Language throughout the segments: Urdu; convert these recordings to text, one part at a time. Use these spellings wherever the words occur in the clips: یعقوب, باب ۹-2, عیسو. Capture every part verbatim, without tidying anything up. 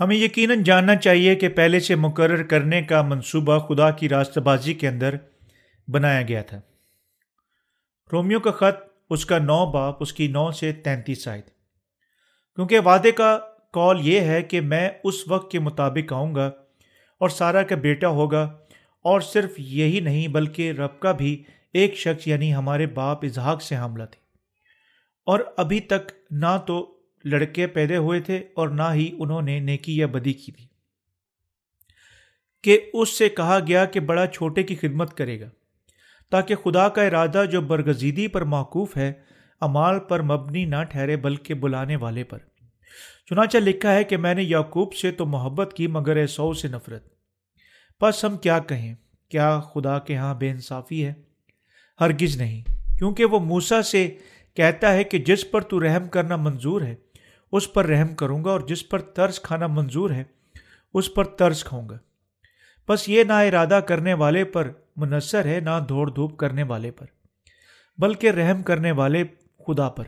ہمیں یقیناً جاننا چاہیے کہ پہلے سے مقرر کرنے کا منصوبہ خدا کی راستہ بازی کے اندر بنایا گیا تھا۔ رومیو کا خط، اس کا نو باپ، اس کی نو سے تینتیس آیت، کیونکہ وعدے کا کال یہ ہے کہ میں اس وقت کے مطابق آؤں گا اور سارا کا بیٹا ہوگا، اور صرف یہی نہیں بلکہ رب کا بھی ایک شخص یعنی ہمارے باپ اسحاق سے حاملہ تھی، اور ابھی تک نہ تو لڑکے پیدا ہوئے تھے اور نہ ہی انہوں نے نیکی یا بدی کی تھی کہ اس سے کہا گیا کہ بڑا چھوٹے کی خدمت کرے گا، تاکہ خدا کا ارادہ جو برگزیدی پر موقوف ہے اعمال پر مبنی نہ ٹھہرے بلکہ بلانے والے پر۔ چنانچہ لکھا ہے کہ میں نے یعقوب سے تو محبت کی مگر عیسو سے نفرت، پس ہم کیا کہیں؟ کیا خدا کے ہاں بے انصافی ہے؟ ہرگز نہیں، کیونکہ وہ موسیٰ سے کہتا ہے کہ جس پر تو رحم کرنا منظور ہے اس پر رحم کروں گا، اور جس پر ترس کھانا منظور ہے اس پر ترس کھاؤں گا۔ بس یہ نہ ارادہ کرنے والے پر منصر ہے، نہ دھوڑ دھوپ کرنے والے پر، بلکہ رحم کرنے والے خدا پر،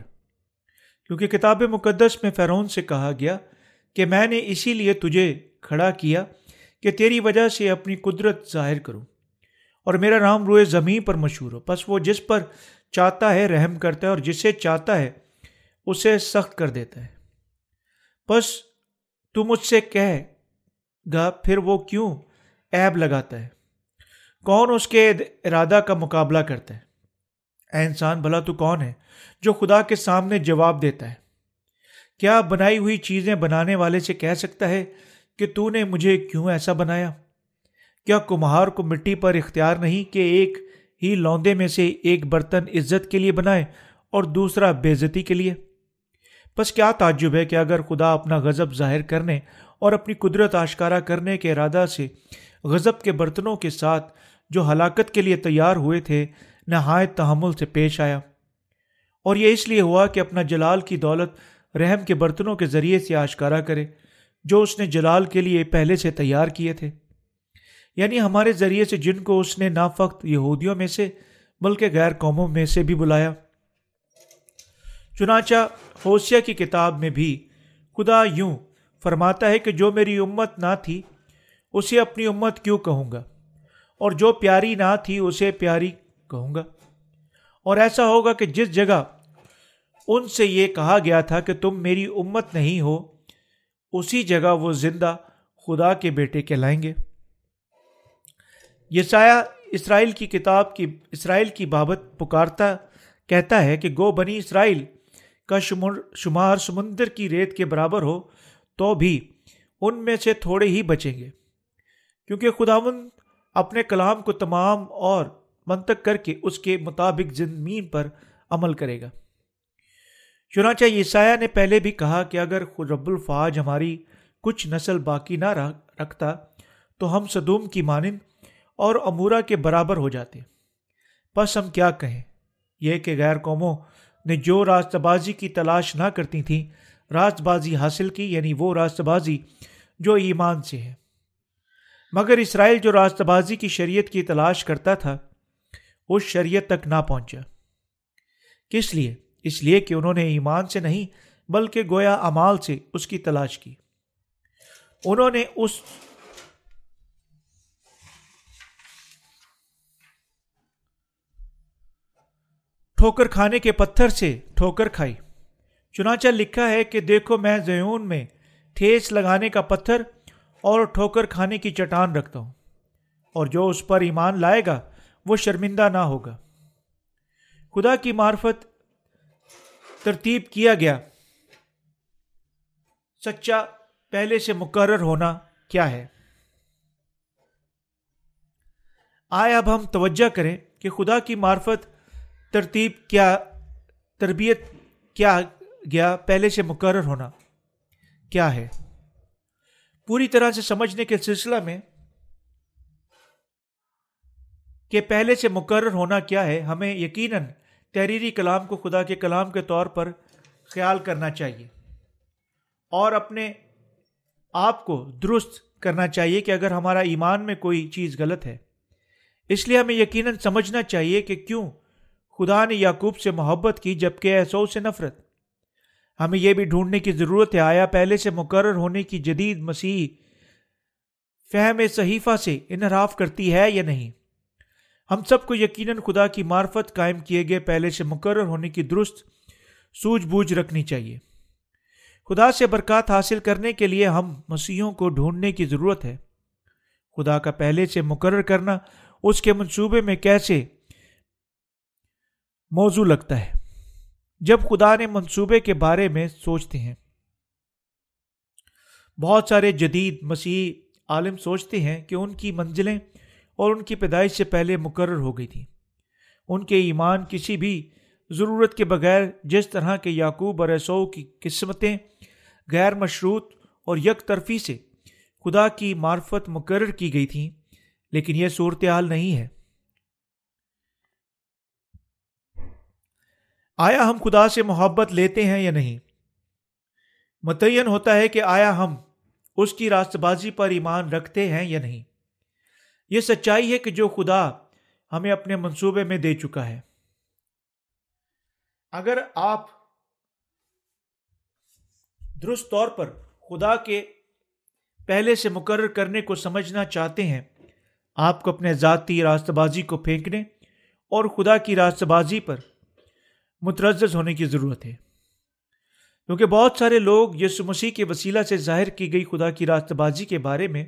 کیونکہ کتاب مقدس میں فرعون سے کہا گیا کہ میں نے اسی لیے تجھے کھڑا کیا کہ تیری وجہ سے اپنی قدرت ظاہر کروں اور میرا نام روئے زمین پر مشہور ہو۔ پس وہ جس پر چاہتا ہے رحم کرتا ہے اور جسے چاہتا ہے اسے سخت کر دیتا ہے۔ پس تو مجھ سے کہے گا پھر وہ کیوں عیب لگاتا ہے؟ کون اس کے ارادہ کا مقابلہ کرتا ہے؟ اے انسان بھلا تو کون ہے جو خدا کے سامنے جواب دیتا ہے؟ کیا بنائی ہوئی چیزیں بنانے والے سے کہہ سکتا ہے کہ تو نے مجھے کیوں ایسا بنایا؟ کیا کمہار کو مٹی پر اختیار نہیں کہ ایک ہی لوندے میں سے ایک برتن عزت کے لیے بنائے اور دوسرا بے عزتی کے لیے؟ پس کیا تعجب ہے کہ اگر خدا اپنا غضب ظاہر کرنے اور اپنی قدرت آشکارا کرنے کے ارادہ سے غضب کے برتنوں کے ساتھ جو ہلاکت کے لیے تیار ہوئے تھے نہایت تحمل سے پیش آیا، اور یہ اس لیے ہوا کہ اپنا جلال کی دولت رحم کے برتنوں کے ذریعے سے آشکارا کرے جو اس نے جلال کے لیے پہلے سے تیار کیے تھے، یعنی ہمارے ذریعے سے جن کو اس نے نہ فقط یہودیوں میں سے بلکہ غیر قوموں میں سے بھی بلایا۔ چنانچہ ہوسیہ کی کتاب میں بھی خدا یوں فرماتا ہے کہ جو میری امت نہ تھی اسے اپنی امت کیوں کہوں گا، اور جو پیاری نہ تھی اسے پیاری کہوں گا۔ اور ایسا ہوگا کہ جس جگہ ان سے یہ کہا گیا تھا کہ تم میری امت نہیں ہو، اسی جگہ وہ زندہ خدا کے بیٹے کہلائیں گے۔ یسایہ اسرائیل کی کتاب کی اسرائیل کی بابت پکارتا کہتا ہے کہ گو بنی اسرائیل کا شمار سمندر کی ریت کے برابر ہو تو بھی ان میں سے تھوڑے ہی بچیں گے، کیونکہ خداوند اپنے کلام کو تمام اور منطق کر کے اس کے مطابق زمین پر عمل کرے گا۔ چنانچہ یسایہ نے پہلے بھی کہا کہ اگر رب الفاج ہماری کچھ نسل باقی نہ رکھتا تو ہم سدوم کی مانند اور امورا کے برابر ہو جاتے، پس ہم کیا کہیں؟ یہ کہ غیر قوموں نے جو راست بازی کی تلاش نہ کرتی تھیں راست بازی حاصل کی، یعنی وہ راست بازی جو ایمان سے ہے، مگر اسرائیل جو راست بازی کی شریعت کی تلاش کرتا تھا اس شریعت تک نہ پہنچا۔ کس لیے؟ اس لیے کہ انہوں نے ایمان سے نہیں بلکہ گویا اعمال سے اس کی تلاش کی۔ انہوں نے اس ٹھوکر کھانے کے پتھر سے ٹھوکر کھائی۔ چنانچہ لکھا ہے کہ دیکھو میں زیون میں ٹھیس لگانے کا پتھر اور ٹھوکر کھانے کی چٹان رکھتا ہوں، اور جو اس پر ایمان لائے گا وہ شرمندہ نہ ہوگا۔ خدا کی معرفت ترتیب کیا گیا سچا پہلے سے مقرر ہونا کیا ہے؟ آئے اب ہم توجہ کریں کہ خدا کی معرفت ترتیب کیا تربیت کیا گیا پہلے سے مقرر ہونا کیا ہے۔ پوری طرح سے سمجھنے کے سلسلہ میں کہ پہلے سے مقرر ہونا کیا ہے، ہمیں یقیناً تحریری کلام کو خدا کے کلام کے طور پر خیال کرنا چاہیے اور اپنے آپ کو درست کرنا چاہیے کہ اگر ہمارا ایمان میں کوئی چیز غلط ہے۔ اس لیے ہمیں یقیناً سمجھنا چاہیے کہ کیوں خدا نے یعقوب سے محبت کی جبکہ عیسو سے نفرت۔ ہمیں یہ بھی ڈھونڈنے کی ضرورت ہے آیا پہلے سے مقرر ہونے کی جدید مسیح فہم صحیفہ سے انحراف کرتی ہے یا نہیں۔ ہم سب کو یقیناً خدا کی معرفت قائم کیے گئے پہلے سے مقرر ہونے کی درست سوجھ بوجھ رکھنی چاہیے۔ خدا سے برکات حاصل کرنے کے لیے ہم مسیحوں کو ڈھونڈنے کی ضرورت ہے۔ خدا کا پہلے سے مقرر کرنا اس کے منصوبے میں کیسے موضوع لگتا ہے؟ جب خدا نے منصوبے کے بارے میں سوچتے ہیں، بہت سارے جدید مسیحی عالم سوچتے ہیں کہ ان کی منزلیں اور ان کی پیدائش سے پہلے مقرر ہو گئی تھی۔ ان کے ایمان کسی بھی ضرورت کے بغیر، جس طرح کے یعقوب اور عیسو کی قسمتیں غیر مشروط اور یک طرفی سے خدا کی معرفت مقرر کی گئی تھیں، لیکن یہ صورتحال نہیں ہے۔ آیا ہم خدا سے محبت لیتے ہیں یا نہیں؟ متعین ہوتا ہے کہ آیا ہم اس کی راست بازی پر ایمان رکھتے ہیں یا نہیں۔ یہ سچائی ہے کہ جو خدا ہمیں اپنے منصوبے میں دے چکا ہے۔ اگر آپ درست طور پر خدا کے پہلے سے مقرر کرنے کو سمجھنا چاہتے ہیں، آپ کو اپنے ذاتی راستہ بازی کو پھینکنے اور خدا کی راستہ بازی پر مترجز ہونے کی ضرورت ہے، کیونکہ بہت سارے لوگ یسوع مسیح کے وسیلہ سے ظاہر کی گئی خدا کی راستہ بازی کے بارے میں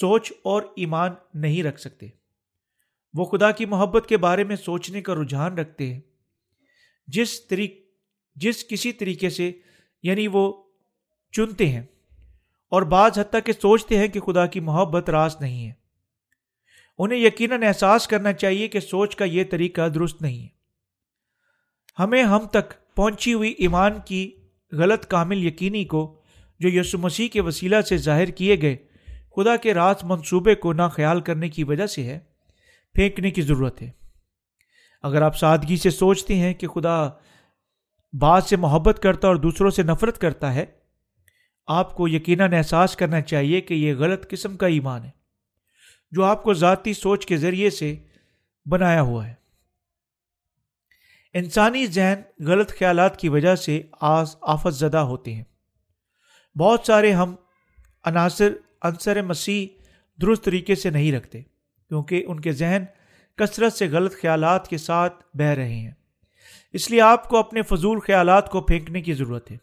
سوچ اور ایمان نہیں رکھ سکتے۔ وہ خدا کی محبت کے بارے میں سوچنے کا رجحان رکھتے ہیں، جس طریق جس کسی طریقے سے یعنی وہ چنتے ہیں، اور بعض حتیٰ کہ سوچتے ہیں کہ خدا کی محبت راست نہیں ہے۔ انہیں یقیناً احساس کرنا چاہیے کہ سوچ کا یہ طریقہ درست نہیں ہے۔ ہمیں ہم تک پہنچی ہوئی ایمان کی غلط کامل یقینی کو، جو یسوع مسیح کے وسیلہ سے ظاہر کیے گئے خدا کے راست منصوبے کو نا خیال کرنے کی وجہ سے ہے، پھینکنے کی ضرورت ہے۔ اگر آپ سادگی سے سوچتے ہیں کہ خدا بعض سے محبت کرتا اور دوسروں سے نفرت کرتا ہے، آپ کو یقیناً احساس کرنا چاہیے کہ یہ غلط قسم کا ایمان ہے جو آپ کو ذاتی سوچ کے ذریعے سے بنایا ہوا ہے۔ انسانی ذہن غلط خیالات کی وجہ سے آز آفت زدہ ہوتے ہیں۔ بہت سارے ہم عناصر عنصر مسیح درست طریقے سے نہیں رکھتے، کیونکہ ان کے ذہن کثرت سے غلط خیالات کے ساتھ بہہ رہے ہیں۔ اس لیے آپ کو اپنے فضول خیالات کو پھینکنے کی ضرورت ہے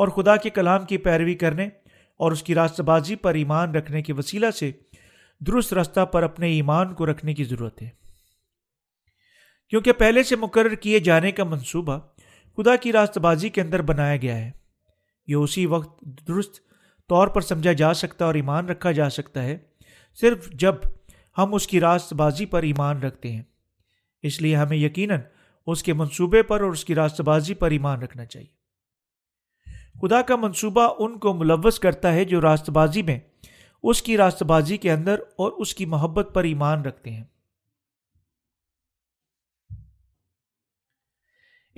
اور خدا کے کلام کی پیروی کرنے اور اس کی راستہ بازی پر ایمان رکھنے کے وسیلہ سے درست راستہ پر اپنے ایمان کو رکھنے کی ضرورت ہے، کیونکہ پہلے سے مقرر کیے جانے کا منصوبہ خدا کی راستہ بازی کے اندر بنایا گیا ہے۔ یہ اسی وقت درست طور پر سمجھا جا سکتا اور ایمان رکھا جا سکتا ہے صرف جب ہم اس کی راست بازی پر ایمان رکھتے ہیں۔ اس لیے ہمیں یقیناً اس کے منصوبے پر اور اس کی راست بازی پر ایمان رکھنا چاہیے۔ خدا کا منصوبہ ان کو ملوث کرتا ہے جو راست بازی میں، اس کی راست بازی کے اندر اور اس کی محبت پر ایمان رکھتے ہیں۔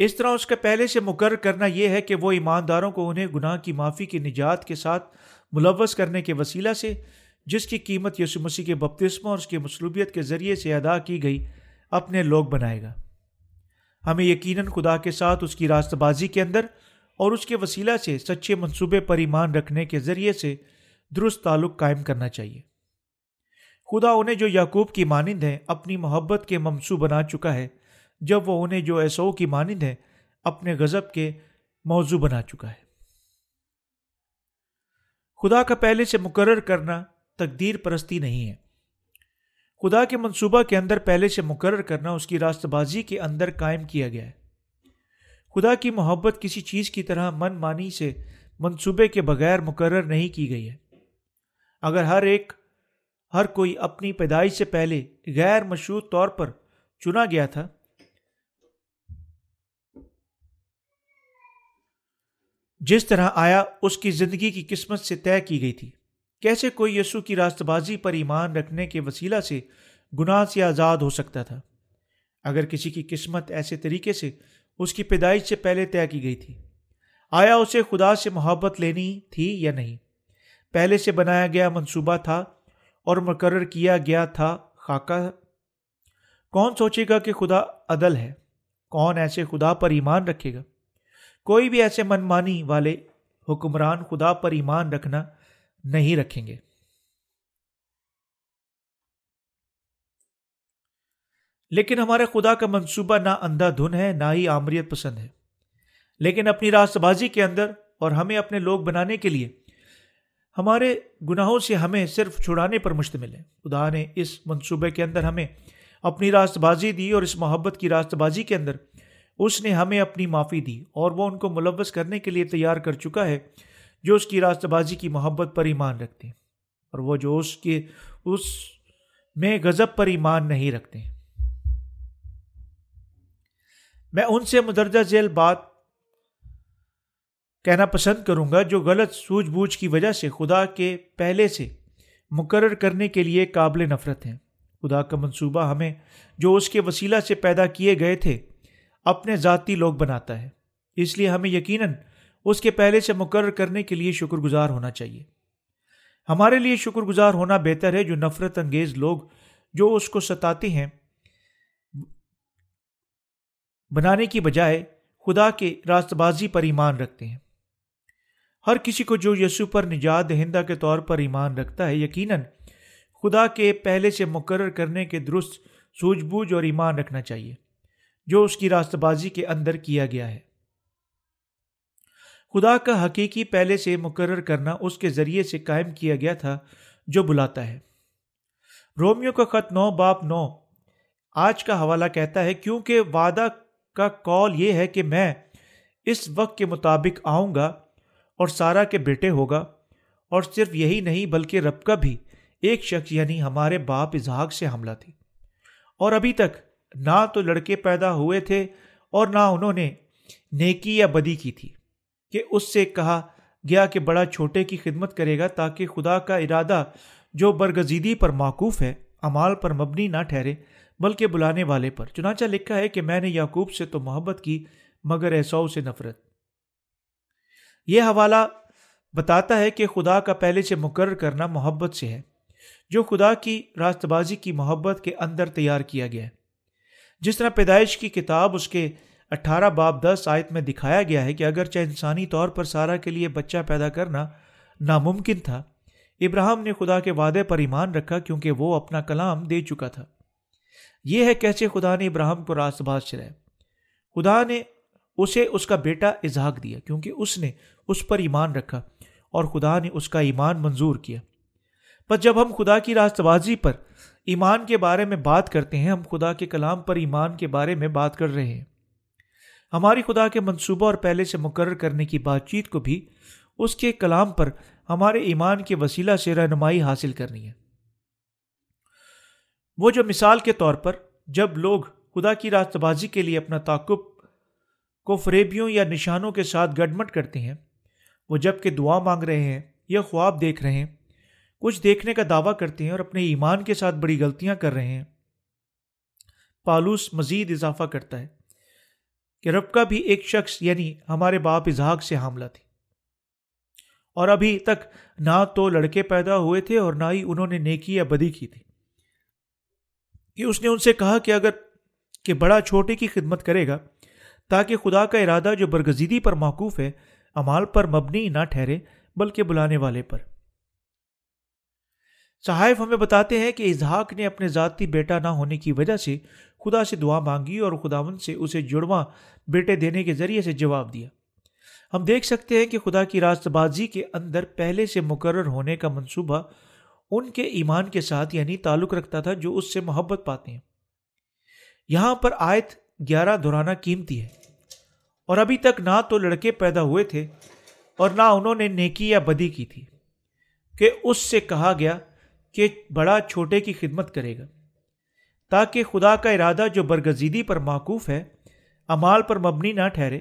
اس طرح اس کا پہلے سے مقرر کرنا یہ ہے کہ وہ ایمانداروں کو انہیں گناہ کی معافی کی نجات کے ساتھ ملوث کرنے کے وسیلہ سے، جس کی قیمت یسوع مسیح کے بپتسمہ اور اس کی مصلوبیت کے ذریعے سے ادا کی گئی، اپنے لوگ بنائے گا۔ ہمیں یقیناً خدا کے ساتھ اس کی راستہ بازی کے اندر اور اس کے وسیلہ سے سچے منصوبے پر ایمان رکھنے کے ذریعے سے درست تعلق قائم کرنا چاہیے۔ خدا انہیں جو یعقوب کی مانند ہیں اپنی محبت کے ممسو بنا چکا ہے، جب وہ انہیں جو عیسو کی مانند ہیں اپنے غضب کے موضوع بنا چکا ہے۔ خدا کا پہلے سے مقرر کرنا تقدیر پرستی نہیں ہے۔ خدا کے منصوبہ کے اندر پہلے سے مقرر کرنا اس کی راستہ بازی کے اندر قائم کیا گیا ہے۔ خدا کی محبت کسی چیز کی طرح من مانی سے منصوبے کے بغیر مقرر نہیں کی گئی ہے۔ اگر ہر ایک ہر کوئی اپنی پیدائش سے پہلے غیر مشروط طور پر چنا گیا تھا، جس طرح آیا اس کی زندگی کی قسمت سے طے کی گئی تھی، کیسے کوئی یسوع کی راستہ بازی پر ایمان رکھنے کے وسیلہ سے گناہ سے آزاد ہو سکتا تھا؟ اگر کسی کی قسمت ایسے طریقے سے اس کی پیدائش سے پہلے طے کی گئی تھی، آیا اسے خدا سے محبت لینی تھی یا نہیں؟ پہلے سے بنایا گیا منصوبہ تھا اور مقرر کیا گیا تھا خاکہ۔ کون سوچے گا کہ خدا عدل ہے؟ کون ایسے خدا پر ایمان رکھے گا؟ کوئی بھی ایسے منمانی والے حکمران خدا پر ایمان رکھنا نہیں رکھیں گے۔ لیکن ہمارے خدا کا منصوبہ نہ اندھا دھن ہے نہ ہی آمریت پسند ہے، لیکن اپنی راست بازی کے اندر اور ہمیں اپنے لوگ بنانے کے لیے ہمارے گناہوں سے ہمیں صرف چھڑانے پر مشتمل ہے۔ خدا نے اس منصوبے کے اندر ہمیں اپنی راست بازی دی، اور اس محبت کی راست بازی کے اندر اس نے ہمیں اپنی معافی دی، اور وہ ان کو ملوث کرنے کے لیے تیار کر چکا ہے جو اس کی راست بازی کی محبت پر ایمان رکھتے ہیں، اور وہ جو اس کے اس میں غضب پر ایمان نہیں رکھتے ہیں۔ میں ان سے مندرجہ ذیل بات کہنا پسند کروں گا جو غلط سوجھ بوجھ کی وجہ سے خدا کے پہلے سے مقرر کرنے کے لیے قابل نفرت ہیں۔ خدا کا منصوبہ ہمیں جو اس کے وسیلہ سے پیدا کیے گئے تھے اپنے ذاتی لوگ بناتا ہے، اس لیے ہمیں یقیناً اس کے پہلے سے مقرر کرنے کے لیے شکر گزار ہونا چاہیے۔ ہمارے لیے شکر گزار ہونا بہتر ہے جو نفرت انگیز لوگ جو اس کو ستاتے ہیں بنانے کی بجائے خدا کے راست بازی پر ایمان رکھتے ہیں۔ ہر کسی کو جو یسوع پر نجات دہندہ کے طور پر ایمان رکھتا ہے یقیناً خدا کے پہلے سے مقرر کرنے کے درست سوجھ بوجھ اور ایمان رکھنا چاہیے جو اس کی راست بازی کے اندر کیا گیا ہے۔ خدا کا حقیقی پہلے سے مقرر کرنا اس کے ذریعے سے قائم کیا گیا تھا جو بلاتا ہے۔ رومیو کا خط نو باب نو آج کا حوالہ کہتا ہے، کیونکہ وعدہ کا قول یہ ہے کہ میں اس وقت کے مطابق آؤں گا اور سارا کے بیٹے ہوگا، اور صرف یہی نہیں بلکہ ربکا بھی ایک شخص یعنی ہمارے باپ اسحاق سے حاملہ تھی، اور ابھی تک نہ تو لڑکے پیدا ہوئے تھے اور نہ انہوں نے نیکی یا بدی کی تھی کہ اس سے کہا گیا کہ بڑا چھوٹے کی خدمت کرے گا، تاکہ خدا کا ارادہ جو برگزیدی پر موقوف ہے اعمال پر مبنی نہ ٹھہرے بلکہ بلانے والے پر۔ چنانچہ لکھا ہے کہ میں نے یعقوب سے تو محبت کی مگر عیسو سے نفرت۔ یہ حوالہ بتاتا ہے کہ خدا کا پہلے سے مقرر کرنا محبت سے ہے جو خدا کی راست بازی کی محبت کے اندر تیار کیا گیا ہے، جس طرح پیدائش کی کتاب اس کے اٹھارہ باب دس آیت میں دکھایا گیا ہے کہ اگرچہ انسانی طور پر سارا کے لیے بچہ پیدا کرنا ناممکن تھا، ابراہیم نے خدا کے وعدے پر ایمان رکھا کیونکہ وہ اپنا کلام دے چکا تھا۔ یہ ہے کیسے خدا نے ابراہیم کو راست باز ٹھہرایا۔ خدا نے اسے اس کا بیٹا اسحاق دیا کیونکہ اس نے اس پر ایمان رکھا، اور خدا نے اس کا ایمان منظور کیا۔ پس جب ہم خدا کی راست بازی پر ایمان کے بارے میں بات کرتے ہیں، ہم خدا کے کلام پر ایمان کے بارے میں بات کر رہے ہیں۔ ہماری خدا کے منصوبہ اور پہلے سے مقرر کرنے کی بات چیت کو بھی اس کے کلام پر ہمارے ایمان کے وسیلہ سے رہنمائی حاصل کرنی ہے۔ وہ جو مثال کے طور پر جب لوگ خدا کی راست بازی کے لیے اپنا تعاقب کو فریبیوں یا نشانوں کے ساتھ گڈمٹ کرتے ہیں، وہ جب کہ دعا مانگ رہے ہیں یا خواب دیکھ رہے ہیں، کچھ دیکھنے کا دعویٰ کرتے ہیں اور اپنے ایمان کے ساتھ بڑی غلطیاں کر رہے ہیں۔ پالوس مزید اضافہ کرتا ہے کہ ربکا بھی ایک شخص یعنی ہمارے باپ اسحاق سے حاملہ تھی، اور ابھی تک نہ تو لڑکے پیدا ہوئے تھے اور نہ ہی انہوں نے نیکی یا بدی کی تھی کہ اس نے ان سے کہا کہ اگر کہ بڑا چھوٹے کی خدمت کرے گا، تاکہ خدا کا ارادہ جو برگزیدی پر موقوف ہے اعمال پر مبنی نہ ٹھہرے بلکہ بلانے والے پر۔ صحائف ہمیں بتاتے ہیں کہ اسحاق نے اپنے ذاتی بیٹا نہ ہونے کی وجہ سے خدا سے دعا مانگی، اور خداوند سے اسے جڑواں بیٹے دینے کے ذریعے سے جواب دیا۔ ہم دیکھ سکتے ہیں کہ خدا کی راست بازی کے اندر پہلے سے مقرر ہونے کا منصوبہ ان کے ایمان کے ساتھ یعنی تعلق رکھتا تھا جو اس سے محبت پاتے ہیں۔ یہاں پر آیت گیارہ دہرانا قیمتی ہے، اور ابھی تک نہ تو لڑکے پیدا ہوئے تھے اور نہ انہوں نے نیکی یا بدی کی تھی کہ اس سے کہا گیا کہ بڑا چھوٹے کی خدمت کرے گا، تاکہ خدا کا ارادہ جو برگزیدی پر موقوف ہے اعمال پر مبنی نہ ٹھہرے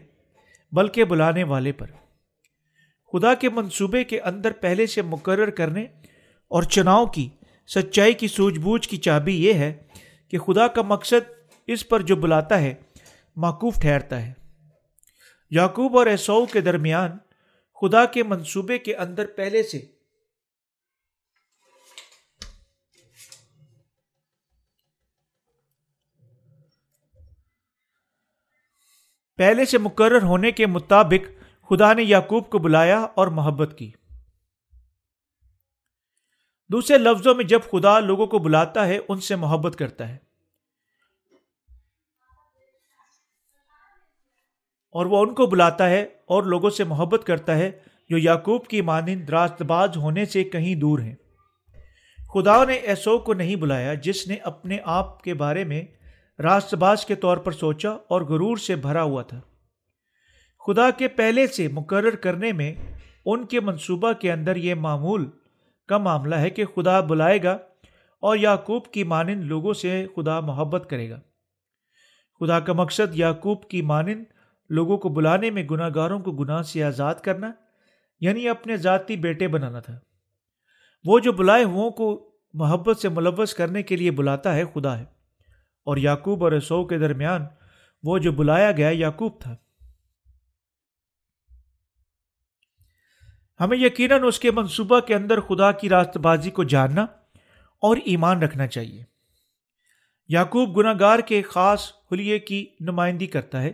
بلکہ بلانے والے پر۔ خدا کے منصوبے کے اندر پہلے سے مقرر کرنے اور چناؤ کی سچائی کی سوجھ بوجھ کی چابی یہ ہے کہ خدا کا مقصد اس پر جو بلاتا ہے موقوف ٹھہرتا ہے۔ یعقوب اور عیسو کے درمیان خدا کے منصوبے کے اندر پہلے سے پہلے سے مقرر ہونے کے مطابق خدا نے یعقوب کو بلایا اور محبت کی۔ دوسرے لفظوں میں جب خدا لوگوں کو بلاتا ہے ان سے محبت کرتا ہے اور وہ ان کو بلاتا ہے اور لوگوں سے محبت کرتا ہے جو یعقوب کی مانند راست باز ہونے سے کہیں دور ہیں۔ خدا نے عیسو کو نہیں بلایا جس نے اپنے آپ کے بارے میں راست باز کے طور پر سوچا اور غرور سے بھرا ہوا تھا۔ خدا کے پہلے سے مقرر کرنے میں ان کے منصوبہ کے اندر یہ معمول کا معاملہ ہے کہ خدا بلائے گا اور یعقوب کی مانند لوگوں سے خدا محبت کرے گا۔ خدا کا مقصد یعقوب کی مانند لوگوں کو بلانے میں گناہ گاروں کو گناہ سے آزاد کرنا یعنی اپنے ذاتی بیٹے بنانا تھا۔ وہ جو بلائے ہوں کو محبت سے ملوث کرنے کے لیے بلاتا ہے خدا ہے، اور یعقوب اور عیسو کے درمیان وہ جو بلایا گیا یعقوب تھا۔ ہمیں یقیناً اس کے منصوبہ کے اندر خدا کی راست بازی کو جاننا اور ایمان رکھنا چاہیے۔ یعقوب گناہ گار کے خاص حلیے کی نمائندگی کرتا ہے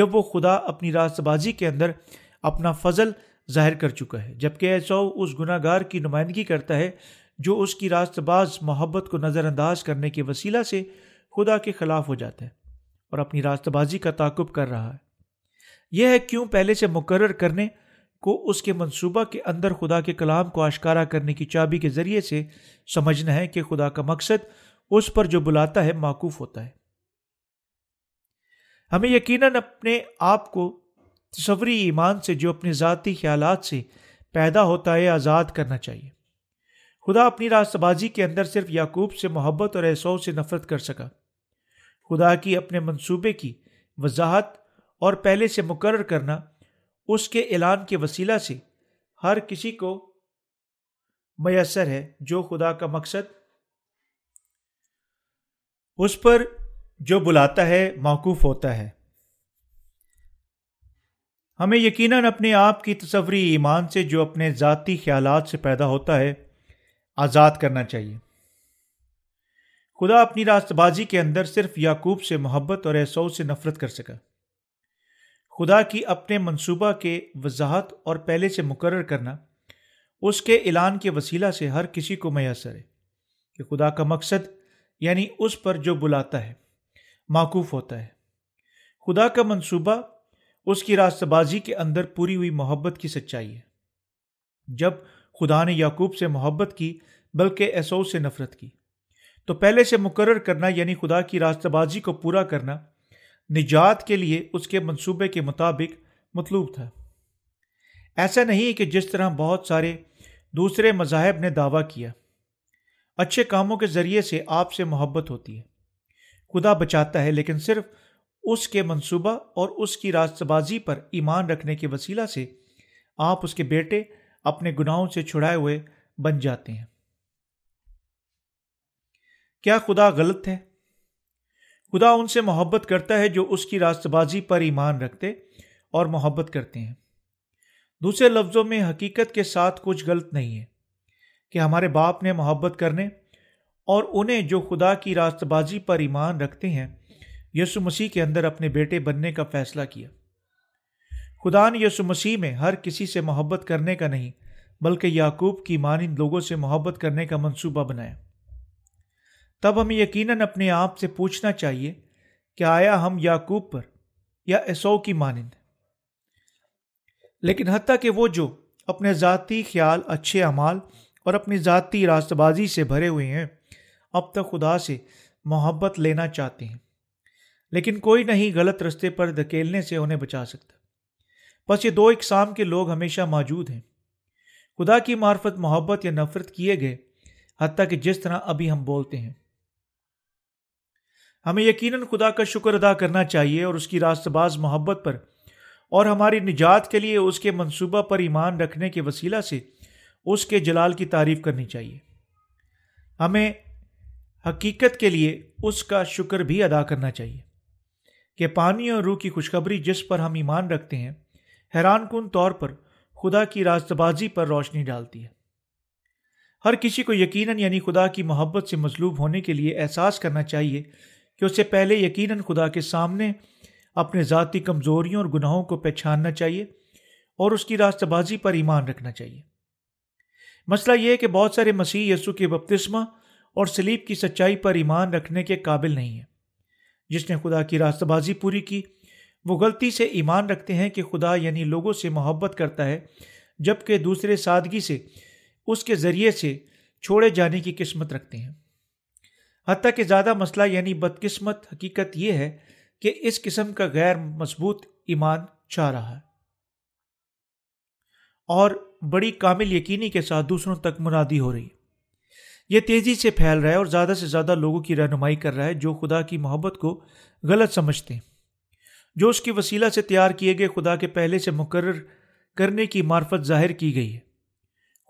جب وہ خدا اپنی راست بازی کے اندر اپنا فضل ظاہر کر چکا ہے، جبکہ عیسو اس گناہ گار کی نمائندگی کرتا ہے جو اس کی راست باز محبت کو نظر انداز کرنے کے وسیلہ سے خدا کے خلاف ہو جاتا ہے اور اپنی راست بازی کا تعاقب کر رہا ہے۔ یہ ہے کیوں پہلے سے مقرر کرنے کو اس کے منصوبہ کے اندر خدا کے کلام کو آشکارا کرنے کی چابی کے ذریعے سے سمجھنا ہے کہ خدا کا مقصد اس پر جو بلاتا ہے معکوف ہوتا ہے۔ ہمیں یقیناً اپنے آپ کو تصوری ایمان سے جو اپنے ذاتی خیالات سے پیدا ہوتا ہے آزاد کرنا چاہیے۔ خدا اپنی راست بازی کے اندر صرف یعقوب سے محبت اور عیسو سے نفرت کر سکا۔ خدا کی اپنے منصوبے کی وضاحت اور پہلے سے مقرر کرنا اس کے اعلان کے وسیلہ سے ہر کسی کو میسر ہے جو خدا کا مقصد اس پر جو بلاتا ہے موقوف ہوتا ہے۔ ہمیں یقیناً اپنے آپ کی تصوری ایمان سے جو اپنے ذاتی خیالات سے پیدا ہوتا ہے آزاد کرنا چاہیے۔ خدا اپنی راست بازی کے اندر صرف یعقوب سے محبت اور عیسو سے نفرت کر سکا۔ خدا کی اپنے منصوبہ کے وضاحت اور پہلے سے مقرر کرنا اس کے اعلان کے وسیلہ سے ہر کسی کو میسر ہے کہ خدا کا مقصد یعنی اس پر جو بلاتا ہے معکوف ہوتا ہے۔ خدا کا منصوبہ اس کی راست بازی کے اندر پوری ہوئی محبت کی سچائی ہے۔ جب خدا نے یعقوب سے محبت کی بلکہ عیسو سے نفرت کی تو پہلے سے مقرر کرنا یعنی خدا کی راست بازی کو پورا کرنا نجات کے لیے اس کے منصوبے کے مطابق مطلوب تھا۔ ایسا نہیں کہ جس طرح بہت سارے دوسرے مذاہب نے دعویٰ کیا اچھے کاموں کے ذریعے سے آپ سے محبت ہوتی ہے۔ خدا بچاتا ہے لیکن صرف اس کے منصوبہ اور اس کی راست بازی پر ایمان رکھنے کے وسیلہ سے آپ اس کے بیٹے اپنے گناہوں سے چھڑائے ہوئے بن جاتے ہیں۔ کیا خدا غلط ہے؟ خدا ان سے محبت کرتا ہے جو اس کی راست بازی پر ایمان رکھتے اور محبت کرتے ہیں۔ دوسرے لفظوں میں حقیقت کے ساتھ کچھ غلط نہیں ہے کہ ہمارے باپ نے محبت کرنے اور انہیں جو خدا کی راست بازی پر ایمان رکھتے ہیں یسوع مسیح کے اندر اپنے بیٹے بننے کا فیصلہ کیا۔ خدا نے یسوع مسیح میں ہر کسی سے محبت کرنے کا نہیں بلکہ یعقوب کی مانند لوگوں سے محبت کرنے کا منصوبہ بنایا۔ تب ہمیں یقیناً اپنے آپ سے پوچھنا چاہیے کہ آیا ہم یعقوب پر یا عیسو کی مانند ہیں؟ لیکن حتیٰ کہ وہ جو اپنے ذاتی خیال، اچھے اعمال اور اپنی ذاتی راست بازی سے بھرے ہوئے ہیں اب تک خدا سے محبت لینا چاہتے ہیں، لیکن کوئی نہیں غلط رستے پر دھکیلنے سے انہیں بچا سکتا۔ بس یہ دو اقسام کے لوگ ہمیشہ موجود ہیں، خدا کی معرفت محبت یا نفرت کیے گئے، حتیٰ کہ جس طرح ابھی ہم بولتے ہیں۔ ہمیں یقیناً خدا کا شکر ادا کرنا چاہیے اور اس کی راست باز محبت پر اور ہماری نجات کے لیے اس کے منصوبہ پر ایمان رکھنے کے وسیلہ سے اس کے جلال کی تعریف کرنی چاہیے۔ ہمیں حقیقت کے لیے اس کا شکر بھی ادا کرنا چاہیے کہ پانی اور روح کی خوشخبری جس پر ہم ایمان رکھتے ہیں حیران کن طور پر خدا کی راست بازی پر روشنی ڈالتی ہے۔ ہر کسی کو یقیناً یعنی خدا کی محبت سے مظلوب ہونے کے لیے احساس کرنا چاہیے کہ اس سے پہلے یقیناً خدا کے سامنے اپنے ذاتی کمزوریوں اور گناہوں کو پہچاننا چاہیے اور اس کی راستہ بازی پر ایمان رکھنا چاہیے۔ مسئلہ یہ ہے کہ بہت سارے مسیح یسوع کے بپتسمہ اور صلیب کی سچائی پر ایمان رکھنے کے قابل نہیں ہیں۔ جس نے خدا کی راستہ بازی پوری کی وہ غلطی سے ایمان رکھتے ہیں کہ خدا یعنی لوگوں سے محبت کرتا ہے، جبکہ دوسرے سادگی سے اس کے ذریعے سے چھوڑے جانے کی قسمت رکھتے ہیں۔ حتیٰ کہ زیادہ مسئلہ یعنی بدقسمت حقیقت یہ ہے کہ اس قسم کا غیر مضبوط ایمان چاہ رہا ہے اور بڑی کامل یقینی کے ساتھ دوسروں تک منادی ہو رہی ہے۔ یہ تیزی سے پھیل رہا ہے اور زیادہ سے زیادہ لوگوں کی رہنمائی کر رہا ہے جو خدا کی محبت کو غلط سمجھتے ہیں، جو اس کی وسیلہ سے تیار کیے گئے خدا کے پہلے سے مقرر کرنے کی معرفت ظاہر کی گئی ہے۔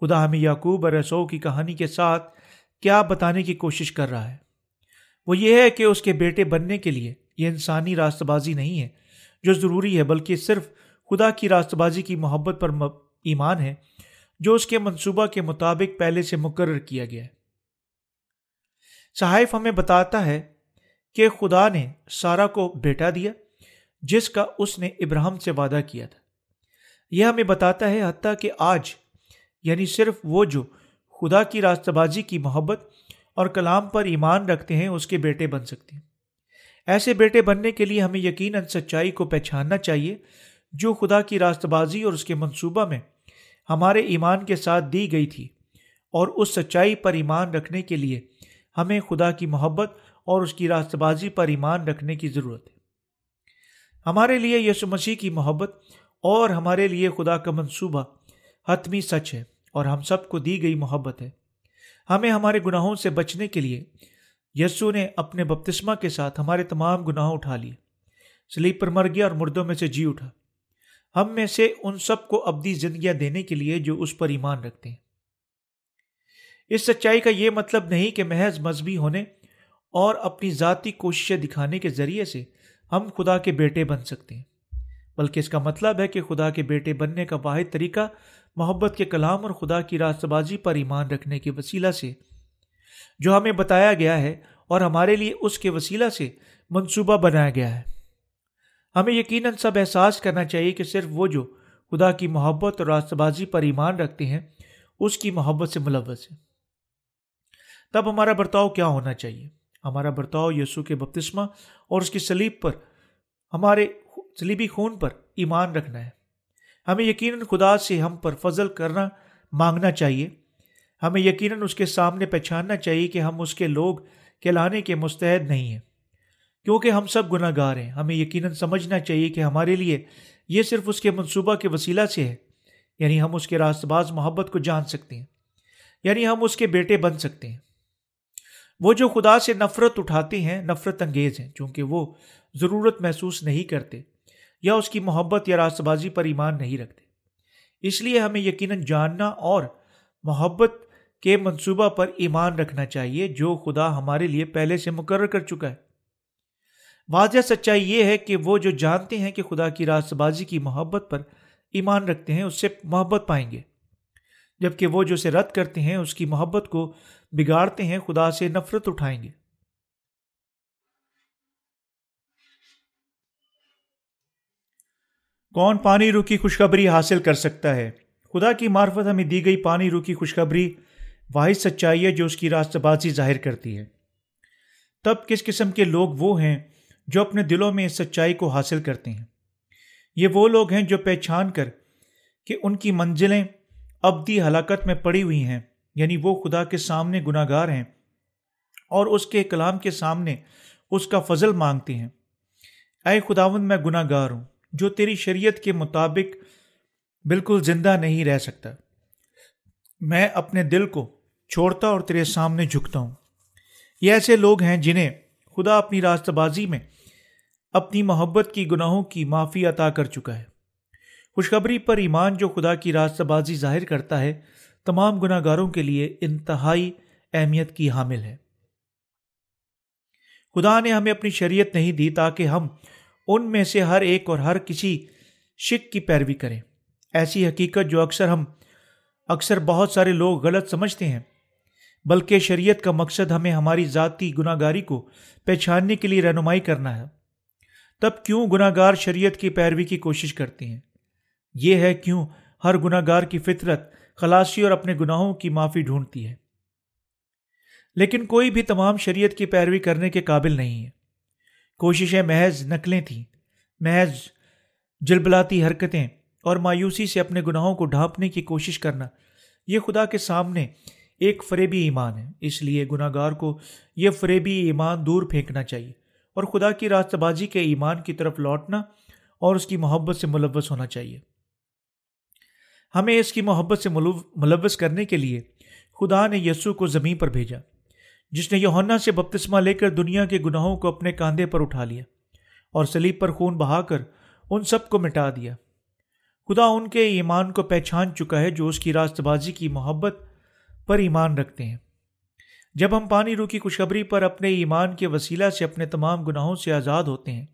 خدا ہمیں یعقوب اور عیسو کی کہانی کے ساتھ کیا بتانے کی کوشش کر رہا ہے؟ وہ یہ ہے کہ اس کے بیٹے بننے کے لیے یہ انسانی راستہ بازی نہیں ہے جو ضروری ہے، بلکہ صرف خدا کی راستہ بازی کی محبت پر ایمان ہے جو اس کے منصوبہ کے مطابق پہلے سے مقرر کیا گیا ہے۔ صحائف ہمیں بتاتا ہے کہ خدا نے سارا کو بیٹا دیا جس کا اس نے ابراہیم سے وعدہ کیا تھا۔ یہ ہمیں بتاتا ہے حتیٰ کہ آج یعنی صرف وہ جو خدا کی راستہ بازی کی محبت اور کلام پر ایمان رکھتے ہیں اس کے بیٹے بن سکتے ہیں۔ ایسے بیٹے بننے کے لیے ہمیں یقیناً سچائی کو پہچاننا چاہیے جو خدا کی راستہ بازی اور اس کے منصوبہ میں ہمارے ایمان کے ساتھ دی گئی تھی، اور اس سچائی پر ایمان رکھنے کے لیے ہمیں خدا کی محبت اور اس کی راستہ بازی پر ایمان رکھنے کی ضرورت ہے۔ ہمارے لیے یسوع مسیح کی محبت اور ہمارے لیے خدا کا منصوبہ حتمی سچ ہے اور ہم سب کو دی گئی محبت ہے۔ ہمیں ہمارے گناہوں سے بچنے کے لیے یسوع نے اپنے بپتسمہ کے ساتھ ہمارے تمام گناہ اٹھا لیے، صلیب پر مر گیا اور مردوں میں سے جی اٹھا، ہم میں سے ان سب کو ابدی زندگیاں دینے کے لیے جو اس پر ایمان رکھتے ہیں۔ اس سچائی کا یہ مطلب نہیں کہ محض مذہبی ہونے اور اپنی ذاتی کوششیں دکھانے کے ذریعے سے ہم خدا کے بیٹے بن سکتے ہیں، بلکہ اس کا مطلب ہے کہ خدا کے بیٹے بننے کا واحد طریقہ محبت کے کلام اور خدا کی راستہ بازی پر ایمان رکھنے کے وسیلہ سے جو ہمیں بتایا گیا ہے اور ہمارے لیے اس کے وسیلہ سے منصوبہ بنایا گیا ہے۔ ہمیں یقیناً سب احساس کرنا چاہیے کہ صرف وہ جو خدا کی محبت اور راستہ بازی پر ایمان رکھتے ہیں اس کی محبت سے ملوث ہے۔ تب ہمارا برتاؤ کیا ہونا چاہیے؟ ہمارا برتاؤ یسوع کے بپتسمہ اور اس کی صلیب پر ہمارے صلیبی خون پر ایمان رکھنا ہے۔ ہمیں یقیناً خدا سے ہم پر فضل کرنا مانگنا چاہیے۔ ہمیں یقیناً اس کے سامنے پہچاننا چاہیے کہ ہم اس کے لوگ کہلانے کے مستعد نہیں ہیں کیونکہ ہم سب گناہ گار ہیں۔ ہمیں یقیناً سمجھنا چاہیے کہ ہمارے لیے یہ صرف اس کے منصوبہ کے وسیلہ سے ہے، یعنی ہم اس کے راستہ باز محبت کو جان سکتے ہیں، یعنی ہم اس کے بیٹے بن سکتے ہیں۔ وہ جو خدا سے نفرت اٹھاتے ہیں نفرت انگیز ہیں، چونکہ وہ ضرورت محسوس نہیں کرتے یا اس کی محبت یا راستہ بازی پر ایمان نہیں رکھتے۔ اس لیے ہمیں یقیناً جاننا اور محبت کے منصوبہ پر ایمان رکھنا چاہیے جو خدا ہمارے لیے پہلے سے مقرر کر چکا ہے۔ واضح سچائی یہ ہے کہ وہ جو جانتے ہیں کہ خدا کی راستہ بازی کی محبت پر ایمان رکھتے ہیں اس سے محبت پائیں گے، جبکہ وہ جو اسے رد کرتے ہیں اس کی محبت کو بگاڑتے ہیں خدا سے نفرت اٹھائیں گے۔ کون پانی روح کی خوشخبری حاصل کر سکتا ہے؟ خدا کی معرفت ہمیں دی گئی پانی روح کی خوشخبری واحد سچائی ہے جو اس کی راستہ بازی ظاہر کرتی ہے۔ تب کس قسم کے لوگ وہ ہیں جو اپنے دلوں میں اس سچائی کو حاصل کرتے ہیں؟ یہ وہ لوگ ہیں جو پہچان کر کہ ان کی منزلیں ابدی ہلاکت میں پڑی ہوئی ہیں، یعنی وہ خدا کے سامنے گناہ گار ہیں اور اس کے کلام کے سامنے اس کا فضل مانگتے ہیں۔ اے خداوند، میں گناہ گار ہوں جو تیری شریعت کے مطابق بالکل زندہ نہیں رہ سکتا۔ میں اپنے دل کو چھوڑتا اور تیرے سامنے جھکتا ہوں۔ یہ ایسے لوگ ہیں جنہیں خدا اپنی راستہ بازی میں اپنی محبت کی گناہوں کی معافی عطا کر چکا ہے۔ خوشخبری پر ایمان جو خدا کی راستہ بازی ظاہر کرتا ہے تمام گناہ گاروں کے لیے انتہائی اہمیت کی حامل ہے۔ خدا نے ہمیں اپنی شریعت نہیں دی تاکہ ہم ان میں سے ہر ایک اور ہر کسی شک کی پیروی کریں۔ ایسی حقیقت جو اکثر ہم اکثر بہت سارے لوگ غلط سمجھتے ہیں، بلکہ شریعت کا مقصد ہمیں ہماری ذاتی گناہ گاری کو پہچاننے کے لیے رہنمائی کرنا ہے تب کیوں گناہ گار شریعت کی پیروی کی کوشش کرتے ہیں؟ یہ ہے کیوں ہر گناہ گار کی فطرت خلاصی اور اپنے گناہوں کی معافی ڈھونڈتی ہے، لیکن کوئی بھی تمام شریعت کی پیروی کرنے کے قابل نہیں ہے۔ کوششیں محض نقلیں تھیں، محض جلبلاتی حرکتیں اور مایوسی سے اپنے گناہوں کو ڈھانپنے کی کوشش کرنا، یہ خدا کے سامنے ایک فریبی ایمان ہے۔ اس لیے گناہ گار کو یہ فریبی ایمان دور پھینکنا چاہیے اور خدا کی راستہ بازی کے ایمان کی طرف لوٹنا اور اس کی محبت سے ملوث ہونا چاہیے۔ ہمیں اس کی محبت سے ملوث کرنے کے لیے خدا نے یسوع کو زمین پر بھیجا، جس نے یوحنا سے بپتسمہ لے کر دنیا کے گناہوں کو اپنے کاندھے پر اٹھا لیا اور صلیب پر خون بہا کر ان سب کو مٹا دیا۔ خدا ان کے ایمان کو پہچان چکا ہے جو اس کی راست بازی کی محبت پر ایمان رکھتے ہیں۔ جب ہم پانی روح کی خوشخبری پر اپنے ایمان کے وسیلہ سے اپنے تمام گناہوں سے آزاد ہوتے ہیں،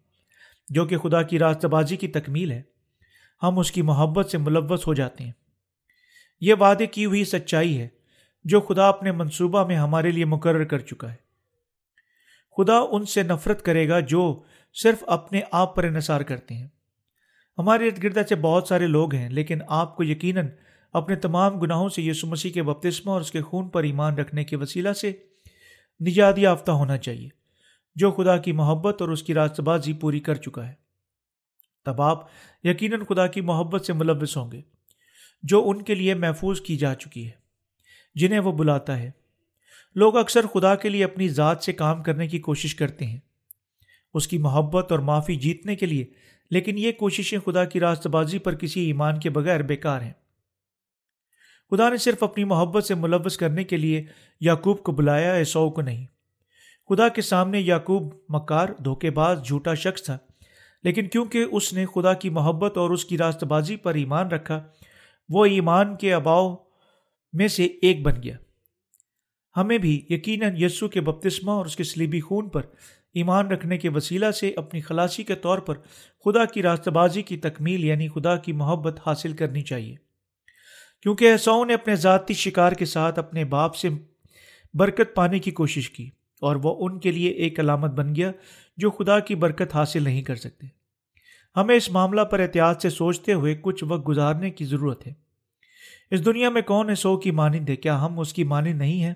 جو کہ خدا کی راست بازی کی تکمیل ہے، ہم اس کی محبت سے ملوث ہو جاتے ہیں۔ یہ وعدے کی ہوئی سچائی ہے جو خدا اپنے منصوبہ میں ہمارے لیے مقرر کر چکا ہے۔ خدا ان سے نفرت کرے گا جو صرف اپنے آپ پر انحصار کرتے ہیں۔ ہمارے ارد گرد سے بہت سارے لوگ ہیں، لیکن آپ کو یقیناً اپنے تمام گناہوں سے یسوع مسیح کے بپتسمہ اور اس کے خون پر ایمان رکھنے کے وسیلہ سے نجات یافتہ ہونا چاہیے، جو خدا کی محبت اور اس کی راست بازی پوری کر چکا ہے۔ تب آپ یقیناً خدا کی محبت سے ملوث ہوں گے جو ان کے لیے محفوظ کی جا چکی ہے جنہیں وہ بلاتا ہے۔ لوگ اکثر خدا کے لیے اپنی ذات سے کام کرنے کی کوشش کرتے ہیں، اس کی محبت اور معافی جیتنے کے لیے، لیکن یہ کوششیں خدا کی راست بازی پر کسی ایمان کے بغیر بیکار ہیں۔ خدا نے صرف اپنی محبت سے ملوث کرنے کے لیے یعقوب کو بلایا، عیسو کو نہیں۔ خدا کے سامنے یعقوب مکار، دھوکے باز، جھوٹا شخص تھا، لیکن کیونکہ اس نے خدا کی محبت اور اس کی راست بازی پر ایمان رکھا، وہ ایمان کے اباؤ میں سے ایک بن گیا۔ ہمیں بھی یقیناً یسوع کے بپتسمہ اور اس کے صلیبی خون پر ایمان رکھنے کے وسیلہ سے اپنی خلاصی کے طور پر خدا کی راستہ بازی کی تکمیل یعنی خدا کی محبت حاصل کرنی چاہیے، کیونکہ عیسو نے اپنے ذاتی شکار کے ساتھ اپنے باپ سے برکت پانے کی کوشش کی، اور وہ ان کے لیے ایک علامت بن گیا جو خدا کی برکت حاصل نہیں کر سکتے۔ ہمیں اس معاملہ پر احتیاط سے سوچتے ہوئے کچھ وقت گزارنے کی ضرورت ہے۔ اس دنیا میں کون عیسو کی مانند ہے؟ کیا ہم اس کی مانند نہیں ہیں؟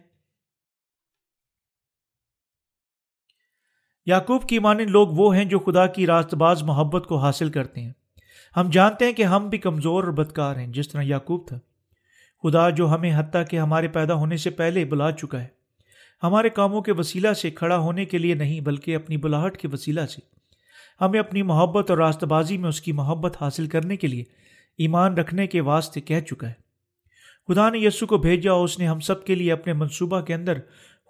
یعقوب کی مانند لوگ وہ ہیں جو خدا کی راست باز محبت کو حاصل کرتے ہیں۔ ہم جانتے ہیں کہ ہم بھی کمزور اور بدکار ہیں، جس طرح یعقوب تھا۔ خدا جو ہمیں حتیٰ کہ ہمارے پیدا ہونے سے پہلے بلا چکا ہے، ہمارے کاموں کے وسیلہ سے کھڑا ہونے کے لیے نہیں، بلکہ اپنی بلاہٹ کے وسیلہ سے ہمیں اپنی محبت اور راست بازی میں اس کی محبت حاصل کرنے کے لیے ایمان رکھنے کے واسطے کہہ چکا ہے۔ خدا نے یسوع کو بھیجا اور اس نے ہم سب کے لیے اپنے منصوبہ کے اندر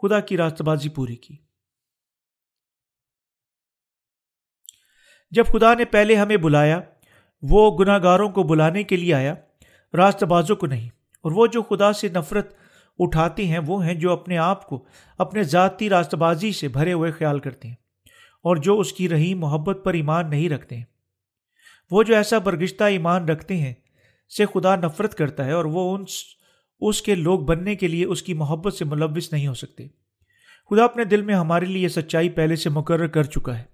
خدا کی راست بازی پوری کی۔ جب خدا نے پہلے ہمیں بلایا، وہ گناہ گاروں کو بلانے کے لیے آیا، راست بازوں کو نہیں۔ اور وہ جو خدا سے نفرت اٹھاتے ہیں وہ ہیں جو اپنے آپ کو اپنے ذاتی راست بازی سے بھرے ہوئے خیال کرتے ہیں اور جو اس کی رحیم محبت پر ایمان نہیں رکھتے ہیں۔ وہ جو ایسا برگشتہ ایمان رکھتے ہیں سے خدا نفرت کرتا ہے، اور وہ ان اس کے لوگ بننے کے لیے اس کی محبت سے ملوث نہیں ہو سکتے۔ خدا اپنے دل میں ہمارے لیے سچائی پہلے سے مقرر کر چکا ہے۔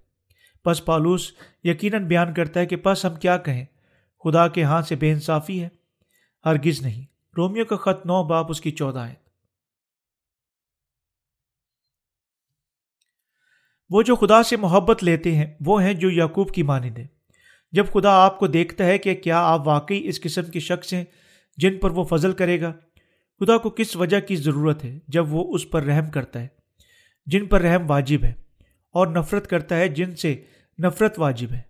پس پالوس یقیناً بیان کرتا ہے کہ پس ہم کیا کہیں؟ خدا کے ہاں سے بے انصافی ہے؟ ہرگز نہیں۔ رومیو کا خط نو باب اس کی چودہ آیت۔ وہ جو خدا سے محبت لیتے ہیں وہ ہیں جو یعقوب کی مانند ہیں۔ جب خدا آپ کو دیکھتا ہے کہ کیا آپ واقعی اس قسم کے شخص ہیں جن پر وہ فضل کرے گا۔ خدا کو کس وجہ کی ضرورت ہے جب وہ اس پر رحم کرتا ہے جن پر رحم واجب ہے، اور نفرت کرتا ہے جن سے نفرت واجب ہے۔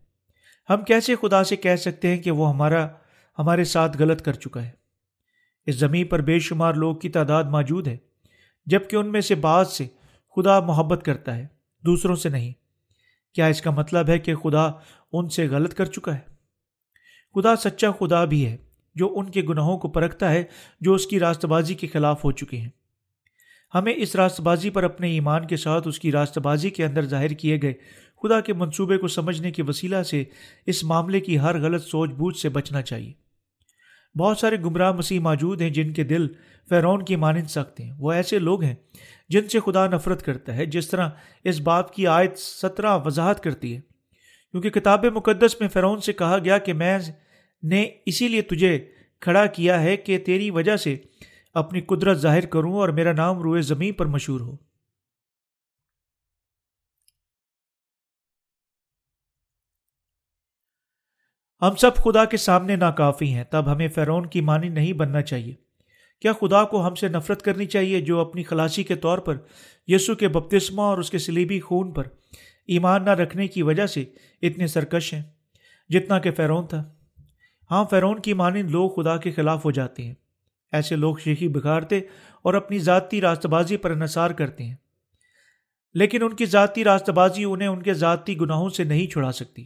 ہم کیسے خدا سے کہہ سکتے ہیں کہ وہ ہمارا ہمارے ساتھ غلط کر چکا ہے؟ اس زمین پر بے شمار لوگ کی تعداد موجود ہے، جبکہ ان میں سے بعض سے خدا محبت کرتا ہے، دوسروں سے نہیں۔ کیا اس کا مطلب ہے کہ خدا ان سے غلط کر چکا ہے؟ خدا سچا خدا بھی ہے جو ان کے گناہوں کو پرکھتا ہے جو اس کی راست بازی کے خلاف ہو چکے ہیں۔ ہمیں اس راست بازی پر اپنے ایمان کے ساتھ اس کی راست بازی کے اندر ظاہر کیے گئے خدا کے منصوبے کو سمجھنے کے وسیلہ سے اس معاملے کی ہر غلط سوچ بوجھ سے بچنا چاہیے۔ بہت سارے گمراہ مسیح موجود ہیں جن کے دل فرعون کی مانند سخت ہیں۔ وہ ایسے لوگ ہیں جن سے خدا نفرت کرتا ہے، جس طرح اس باب کی آیت سترہ وضاحت کرتی ہے، کیونکہ کتاب مقدس میں فرعون سے کہا گیا کہ میں نے اسی لیے تجھے کھڑا کیا ہے کہ تیری وجہ سے اپنی قدرت ظاہر کروں اور میرا نام روئے زمین پر مشہور ہو۔ ہم سب خدا کے سامنے ناکافی ہیں، تب ہمیں فرعون کی مانی نہیں بننا چاہیے۔ کیا خدا کو ہم سے نفرت کرنی چاہیے جو اپنی خلاصی کے طور پر یسوع کے بپتسمہ اور اس کے صلیبی خون پر ایمان نہ رکھنے کی وجہ سے اتنے سرکش ہیں جتنا کہ فرعون تھا؟ ہاں، فرعون کی مانند لوگ خدا کے خلاف ہو جاتے ہیں۔ ایسے لوگ شیخی بکھارتے اور اپنی ذاتی راست بازی پر انحصار کرتے ہیں، لیکن ان کی ذاتی راست بازی انہیں ان کے ذاتی گناہوں سے نہیں چھڑا سکتی۔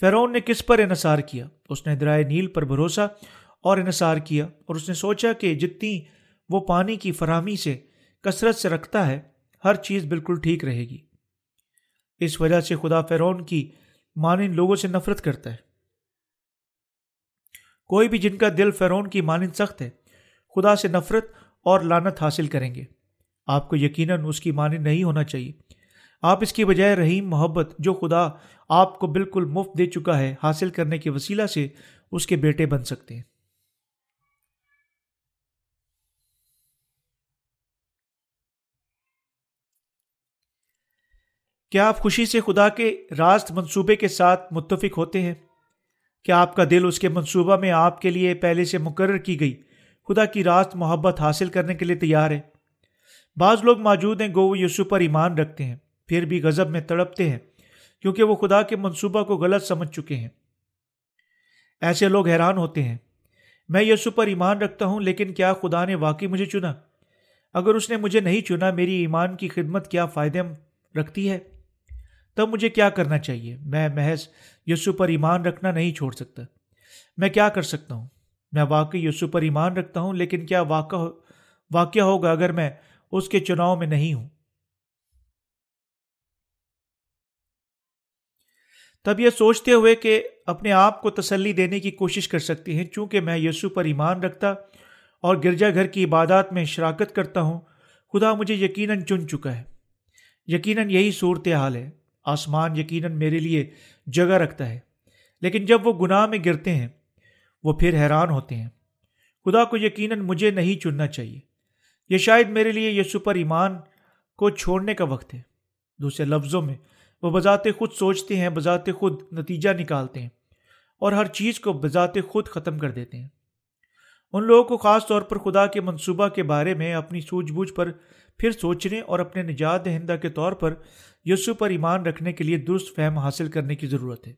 فرعون نے کس پر انحصار کیا؟ اس نے درائے نیل پر بھروسہ اور انحصار کیا، اور اس نے سوچا کہ جتنی وہ پانی کی فراہمی سے کثرت سے رکھتا ہے، ہر چیز بالکل ٹھیک رہے گی۔ اس وجہ سے خدا فرعون کی مانند لوگوں سے نفرت کرتا ہے۔ کوئی بھی جن کا دل فرعون کی مانند سخت ہے، خدا سے نفرت اور لعنت حاصل کریں گے۔ آپ کو یقیناً اس کی مانند نہیں ہونا چاہیے۔ آپ اس کی بجائے رحیم محبت جو خدا آپ کو بالکل مفت دے چکا ہے حاصل کرنے کے وسیلہ سے اس کے بیٹے بن سکتے ہیں۔ کیا آپ خوشی سے خدا کے راست منصوبے کے ساتھ متفق ہوتے ہیں؟ کیا آپ کا دل اس کے منصوبہ میں آپ کے لیے پہلے سے مقرر کی گئی خدا کی راست محبت حاصل کرنے کے لیے تیار ہے؟ بعض لوگ موجود ہیں گو وہ یسوع پر ایمان رکھتے ہیں، پھر بھی غضب میں تڑپتے ہیں کیونکہ وہ خدا کے منصوبہ کو غلط سمجھ چکے ہیں۔ ایسے لوگ حیران ہوتے ہیں، میں یسوع پر ایمان رکھتا ہوں، لیکن کیا خدا نے واقعی مجھے چنا؟ اگر اس نے مجھے نہیں چنا، میری ایمان کی خدمت کیا فائدہ رکھتی ہے؟ تب مجھے کیا کرنا چاہیے؟ میں محض یسوع پر ایمان رکھنا نہیں چھوڑ سکتا۔ میں کیا کر سکتا ہوں؟ میں واقعی یسوع پر ایمان رکھتا ہوں، لیکن کیا واقعہ واقعہ ہوگا اگر میں اس کے چناؤ میں نہیں ہوں؟ تب یہ سوچتے ہوئے کہ اپنے آپ کو تسلی دینے کی کوشش کر سکتے ہیں، چونکہ میں یسوع پر ایمان رکھتا اور گرجا گھر کی عبادات میں شراکت کرتا ہوں، خدا مجھے یقیناً چن چکا ہے۔ یقیناً یہی صورتحال ہے۔ آسمان یقیناً میرے لیے جگہ رکھتا ہے، لیکن جب وہ گناہ میں گرتے ہیں، وہ پھر حیران ہوتے ہیں۔ خدا کو یقیناً مجھے نہیں چننا چاہیے۔ یہ شاید میرے لیے یسوع پر ایمان کو چھوڑنے کا وقت ہے۔ دوسرے لفظوں میں، وہ بذات خود سوچتے ہیں، بذات خود نتیجہ نکالتے ہیں، اور ہر چیز کو بذات خود ختم کر دیتے ہیں۔ ان لوگوں کو خاص طور پر خدا کے منصوبہ کے بارے میں اپنی سوجھ بوجھ پر پھر سوچنے اور اپنے نجات دہندہ کے طور پر یسوع پر ایمان رکھنے کے لیے درست فہم حاصل کرنے کی ضرورت ہے۔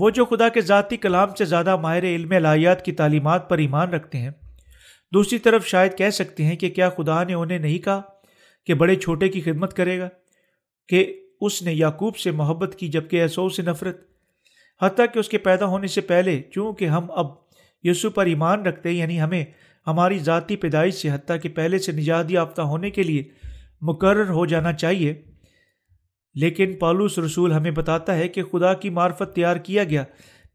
وہ جو خدا کے ذاتی کلام سے زیادہ ماہر علم الہیات کی تعلیمات پر ایمان رکھتے ہیں، دوسری طرف شاید کہہ سکتے ہیں کہ کیا خدا نے انہیں نہیں کہا کہ بڑے چھوٹے کی خدمت کرے گا، کہ اس نے یعقوب سے محبت کی جبکہ عیسو سے نفرت؟ حتیٰ کہ اس کے پیدا ہونے سے پہلے، چونکہ ہم اب یسوع پر ایمان رکھتے ہیں، یعنی ہمیں ہماری ذاتی پیدائش سے حتیٰ کہ پہلے سے نجات یافتہ ہونے کے لیے مقرر ہو جانا چاہیے۔ لیکن پالوس رسول ہمیں بتاتا ہے کہ خدا کی معرفت تیار کیا گیا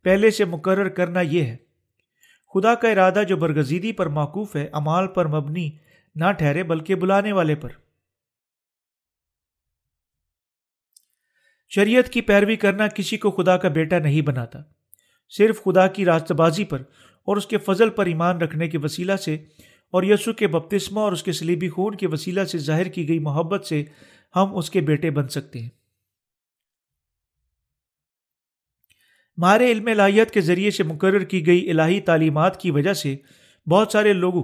پہلے سے مقرر کرنا یہ ہے۔ خدا کا ارادہ جو برگزیدی پر موقوف ہے، اعمال پر مبنی نہ ٹھہرے بلکہ بلانے والے پر۔ شریعت کی پیروی کرنا کسی کو خدا کا بیٹا نہیں بناتا۔ صرف خدا کی راست بازی پر اور اس کے فضل پر ایمان رکھنے کے وسیلہ سے اور یسوع کے بپتسمہ اور اس کے صلیبی خون کے وسیلہ سے ظاہر کی گئی محبت سے ہم اس کے بیٹے بن سکتے ہیں۔ ماہر علم الہیات کے ذریعے سے مقرر کی گئی الہی تعلیمات کی وجہ سے بہت سارے لوگ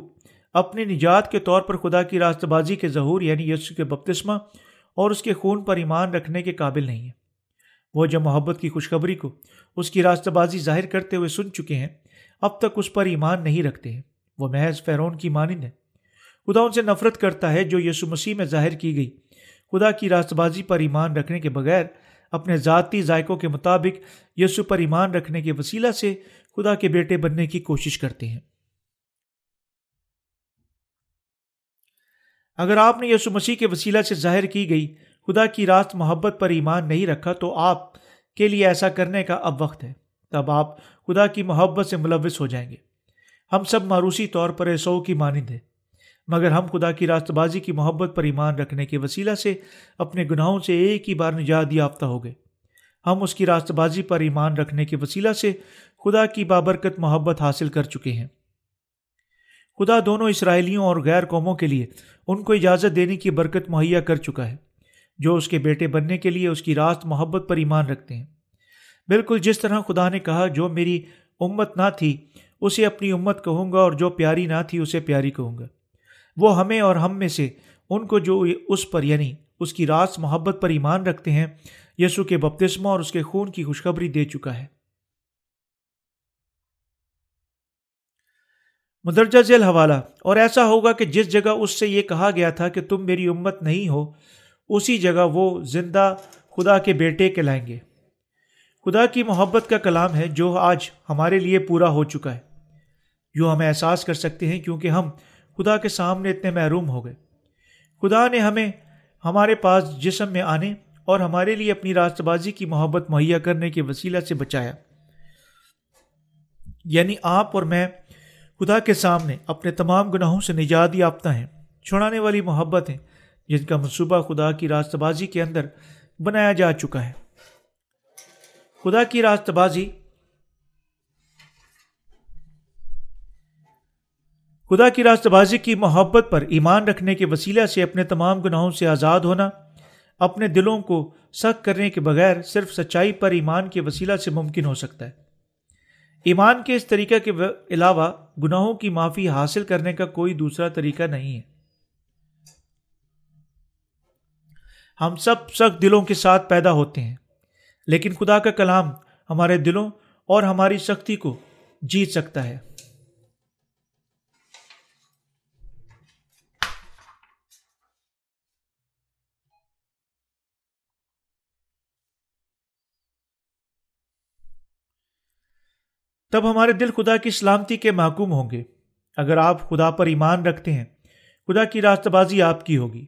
اپنے نجات کے طور پر خدا کی راست بازی کے ظہور یعنی یسوع کے بپتسمہ اور اس کے خون پر ایمان رکھنے کے قابل نہیں ہیں۔ وہ جو محبت کی خوشخبری کو اس کی راست بازی ظاہر کرتے ہوئے سن چکے ہیں، اب تک اس پر ایمان نہیں رکھتے ہیں۔ وہ محض فرعون کی مانند ہے۔ خدا ان سے نفرت کرتا ہے جو یسوع مسیح میں ظاہر کی گئی خدا کی راست بازی پر ایمان رکھنے کے بغیر اپنے ذاتی ذائقوں کے مطابق یسوع پر ایمان رکھنے کے وسیلہ سے خدا کے بیٹے بننے کی کوشش کرتے ہیں۔ اگر آپ نے یسوع مسیح کے وسیلہ سے ظاہر کی گئی خدا کی راست محبت پر ایمان نہیں رکھا، تو آپ کے لیے ایسا کرنے کا اب وقت ہے۔ تب آپ خدا کی محبت سے ملوث ہو جائیں گے۔ ہم سب معروثی طور پر عیسو کی مانند ہیں۔ مگر ہم خدا کی راست بازی کی محبت پر ایمان رکھنے کے وسیلہ سے اپنے گناہوں سے ایک ہی بار نجات یافتہ ہو گئے۔ ہم اس کی راست بازی پر ایمان رکھنے کے وسیلہ سے خدا کی بابرکت محبت حاصل کر چکے ہیں۔ خدا دونوں اسرائیلیوں اور غیر قوموں کے لیے ان کو اجازت دینے کی برکت مہیا کر چکا ہے جو اس کے بیٹے بننے کے لیے اس کی راست محبت پر ایمان رکھتے ہیں، بالکل جس طرح خدا نے کہا، جو میری امت نہ تھی اسے اپنی امت کہوں گا اور جو پیاری نہ تھی اسے پیاری کہوں گا۔ وہ ہمیں اور ہم میں سے ان کو جو اس پر یعنی اس کی راست محبت پر ایمان رکھتے ہیں یسوع کے بپتسمہ اور اس کے خون کی خوشخبری دے چکا ہے۔ مندرجہ ذیل حوالہ، اور ایسا ہوگا کہ جس جگہ اس سے یہ کہا گیا تھا کہ تم میری امت نہیں ہو، اسی جگہ وہ زندہ خدا کے بیٹے کہلائیں گے۔ خدا کی محبت کا کلام ہے جو آج ہمارے لیے پورا ہو چکا ہے، جو ہم احساس کر سکتے ہیں کیونکہ ہم خدا کے سامنے اتنے محروم ہو گئے۔ خدا نے ہمیں ہمارے پاس جسم میں آنے اور ہمارے لیے اپنی راست بازی کی محبت مہیا کرنے کے وسیلہ سے بچایا، یعنی آپ اور میں خدا کے سامنے اپنے تمام گناہوں سے نجات یافتہ ہیں۔ چھڑانے والی محبت ہیں جن کا منصوبہ خدا کی راست بازی کے اندر بنایا جا چکا ہے۔ خدا کی راست بازی خدا کی راست بازی کی محبت پر ایمان رکھنے کے وسیلہ سے اپنے تمام گناہوں سے آزاد ہونا اپنے دلوں کو سخت کرنے کے بغیر صرف سچائی پر ایمان کے وسیلہ سے ممکن ہو سکتا ہے۔ ایمان کے اس طریقہ کے علاوہ گناہوں کی معافی حاصل کرنے کا کوئی دوسرا طریقہ نہیں ہے۔ ہم سب سخت دلوں کے ساتھ پیدا ہوتے ہیں، لیکن خدا کا کلام ہمارے دلوں اور ہماری سختی کو جیت سکتا ہے۔ تب ہمارے دل خدا کی سلامتی کے محکوم ہوں گے۔ اگر آپ خدا پر ایمان رکھتے ہیں، خدا کی راست بازی آپ کی ہوگی۔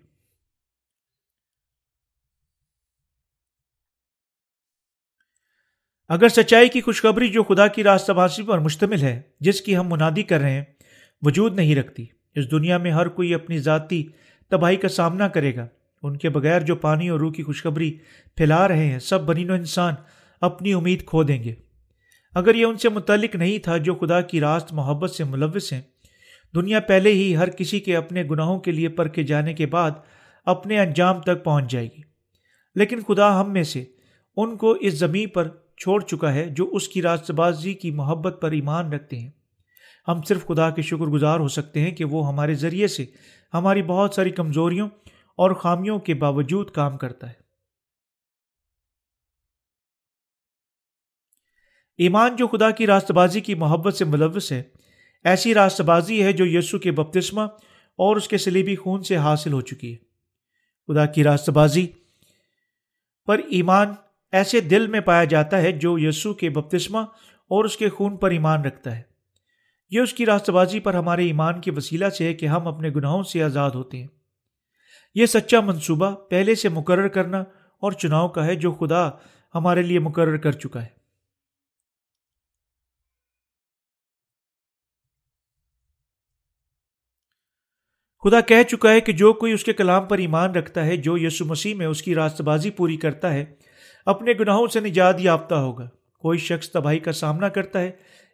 اگر سچائی کی خوشخبری جو خدا کی راست بازی پر مشتمل ہے، جس کی ہم منادی کر رہے ہیں، وجود نہیں رکھتی، اس دنیا میں ہر کوئی اپنی ذاتی تباہی کا سامنا کرے گا۔ ان کے بغیر جو پانی اور روح کی خوشخبری پھیلا رہے ہیں، سب بنی نوع انسان اپنی امید کھو دیں گے۔ اگر یہ ان سے متعلق نہیں تھا جو خدا کی راست محبت سے ملوث ہیں، دنیا پہلے ہی ہر کسی کے اپنے گناہوں کے لیے پرکھے جانے کے بعد اپنے انجام تک پہنچ جائے گی، لیکن خدا ہم میں سے ان کو اس زمین پر چھوڑ چکا ہے جو اس کی راست بازی کی محبت پر ایمان رکھتے ہیں۔ ہم صرف خدا کے شکر گزار ہو سکتے ہیں کہ وہ ہمارے ذریعے سے ہماری بہت ساری کمزوریوں اور خامیوں کے باوجود کام کرتا ہے۔ ایمان جو خدا کی راست بازی کی محبت سے ملوث ہے، ایسی راست بازی ہے جو یسوع کے بپتسمہ اور اس کے صلیبی خون سے حاصل ہو چکی ہے۔ خدا کی راست بازی پر ایمان ایسے دل میں پایا جاتا ہے جو یسوع کے بپتسمہ اور اس کے خون پر ایمان رکھتا ہے۔ یہ اس کی راست بازی پر ہمارے ایمان کے وسیلہ سے ہے کہ ہم اپنے گناہوں سے آزاد ہوتے ہیں۔ یہ سچا منصوبہ پہلے سے مقرر کرنا اور چناؤ کا ہے جو خدا ہمارے لیے مقرر کر چکا ہے۔ خدا کہہ چکا ہے کہ جو کوئی اس کے کلام پر ایمان رکھتا ہے جو یسوع مسیح میں اس کی راست بازی پوری کرتا ہے، اپنے گناہوں سے نجات یافتہ ہوگا۔ کوئی شخص تباہی کا سامنا کرتا ہے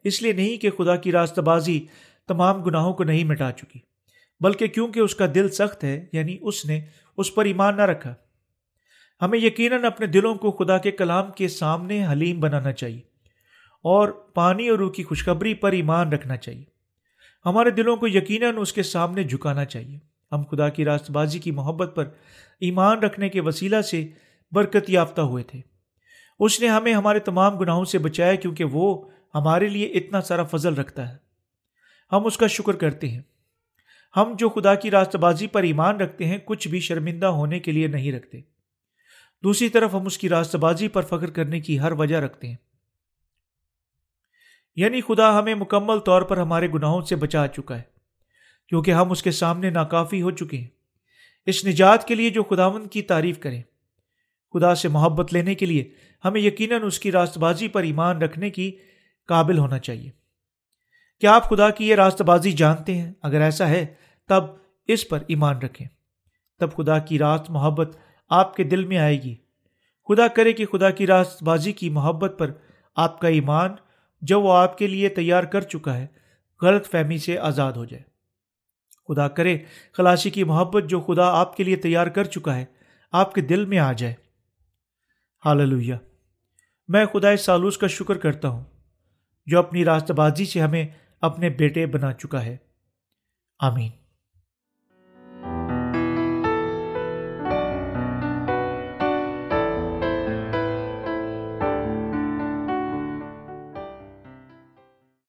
اس لیے نہیں کہ خدا کی راست بازی تمام گناہوں کو نہیں مٹا چکی، بلکہ کیونکہ اس کا دل سخت ہے، یعنی اس نے اس پر ایمان نہ رکھا۔ ہمیں یقیناً اپنے دلوں کو خدا کے کلام کے سامنے حلیم بنانا چاہیے اور پانی اور روح کی خوشخبری پر ایمان رکھنا چاہیے۔ ہمارے دلوں کو یقیناً اس کے سامنے جھکانا چاہیے۔ ہم خدا کی راست بازی کی محبت پر ایمان رکھنے کے وسیلہ سے برکت یافتہ ہوئے تھے۔ اس نے ہمیں ہمارے تمام گناہوں سے بچایا کیونکہ وہ ہمارے لیے اتنا سارا فضل رکھتا ہے۔ ہم اس کا شکر کرتے ہیں۔ ہم جو خدا کی راست بازی پر ایمان رکھتے ہیں کچھ بھی شرمندہ ہونے کے لیے نہیں رکھتے۔ دوسری طرف ہم اس کی راست بازی پر فخر کرنے کی ہر وجہ رکھتے ہیں، یعنی خدا ہمیں مکمل طور پر ہمارے گناہوں سے بچا چکا ہے کیونکہ ہم اس کے سامنے ناکافی ہو چکے ہیں۔ اس نجات کے لیے جو خداوند کی تعریف کریں۔ خدا سے محبت لینے کے لیے ہمیں یقیناً اس کی راست بازی پر ایمان رکھنے کی قابل ہونا چاہیے۔ کیا آپ خدا کی یہ راست بازی جانتے ہیں؟ اگر ایسا ہے، تب اس پر ایمان رکھیں، تب خدا کی راست محبت آپ کے دل میں آئے گی۔ خدا کرے کہ خدا کی راست بازی کی محبت پر آپ کا ایمان جو وہ آپ کے لیے تیار کر چکا ہے غلط فہمی سے آزاد ہو جائے۔ خدا کرے خلاصی کی محبت جو خدا آپ کے لیے تیار کر چکا ہے آپ کے دل میں آ جائے۔ ہاللویہ۔ میں خدا ثالوث کا شکر کرتا ہوں جو اپنی راست بازی سے ہمیں اپنے بیٹے بنا چکا ہے۔ آمین۔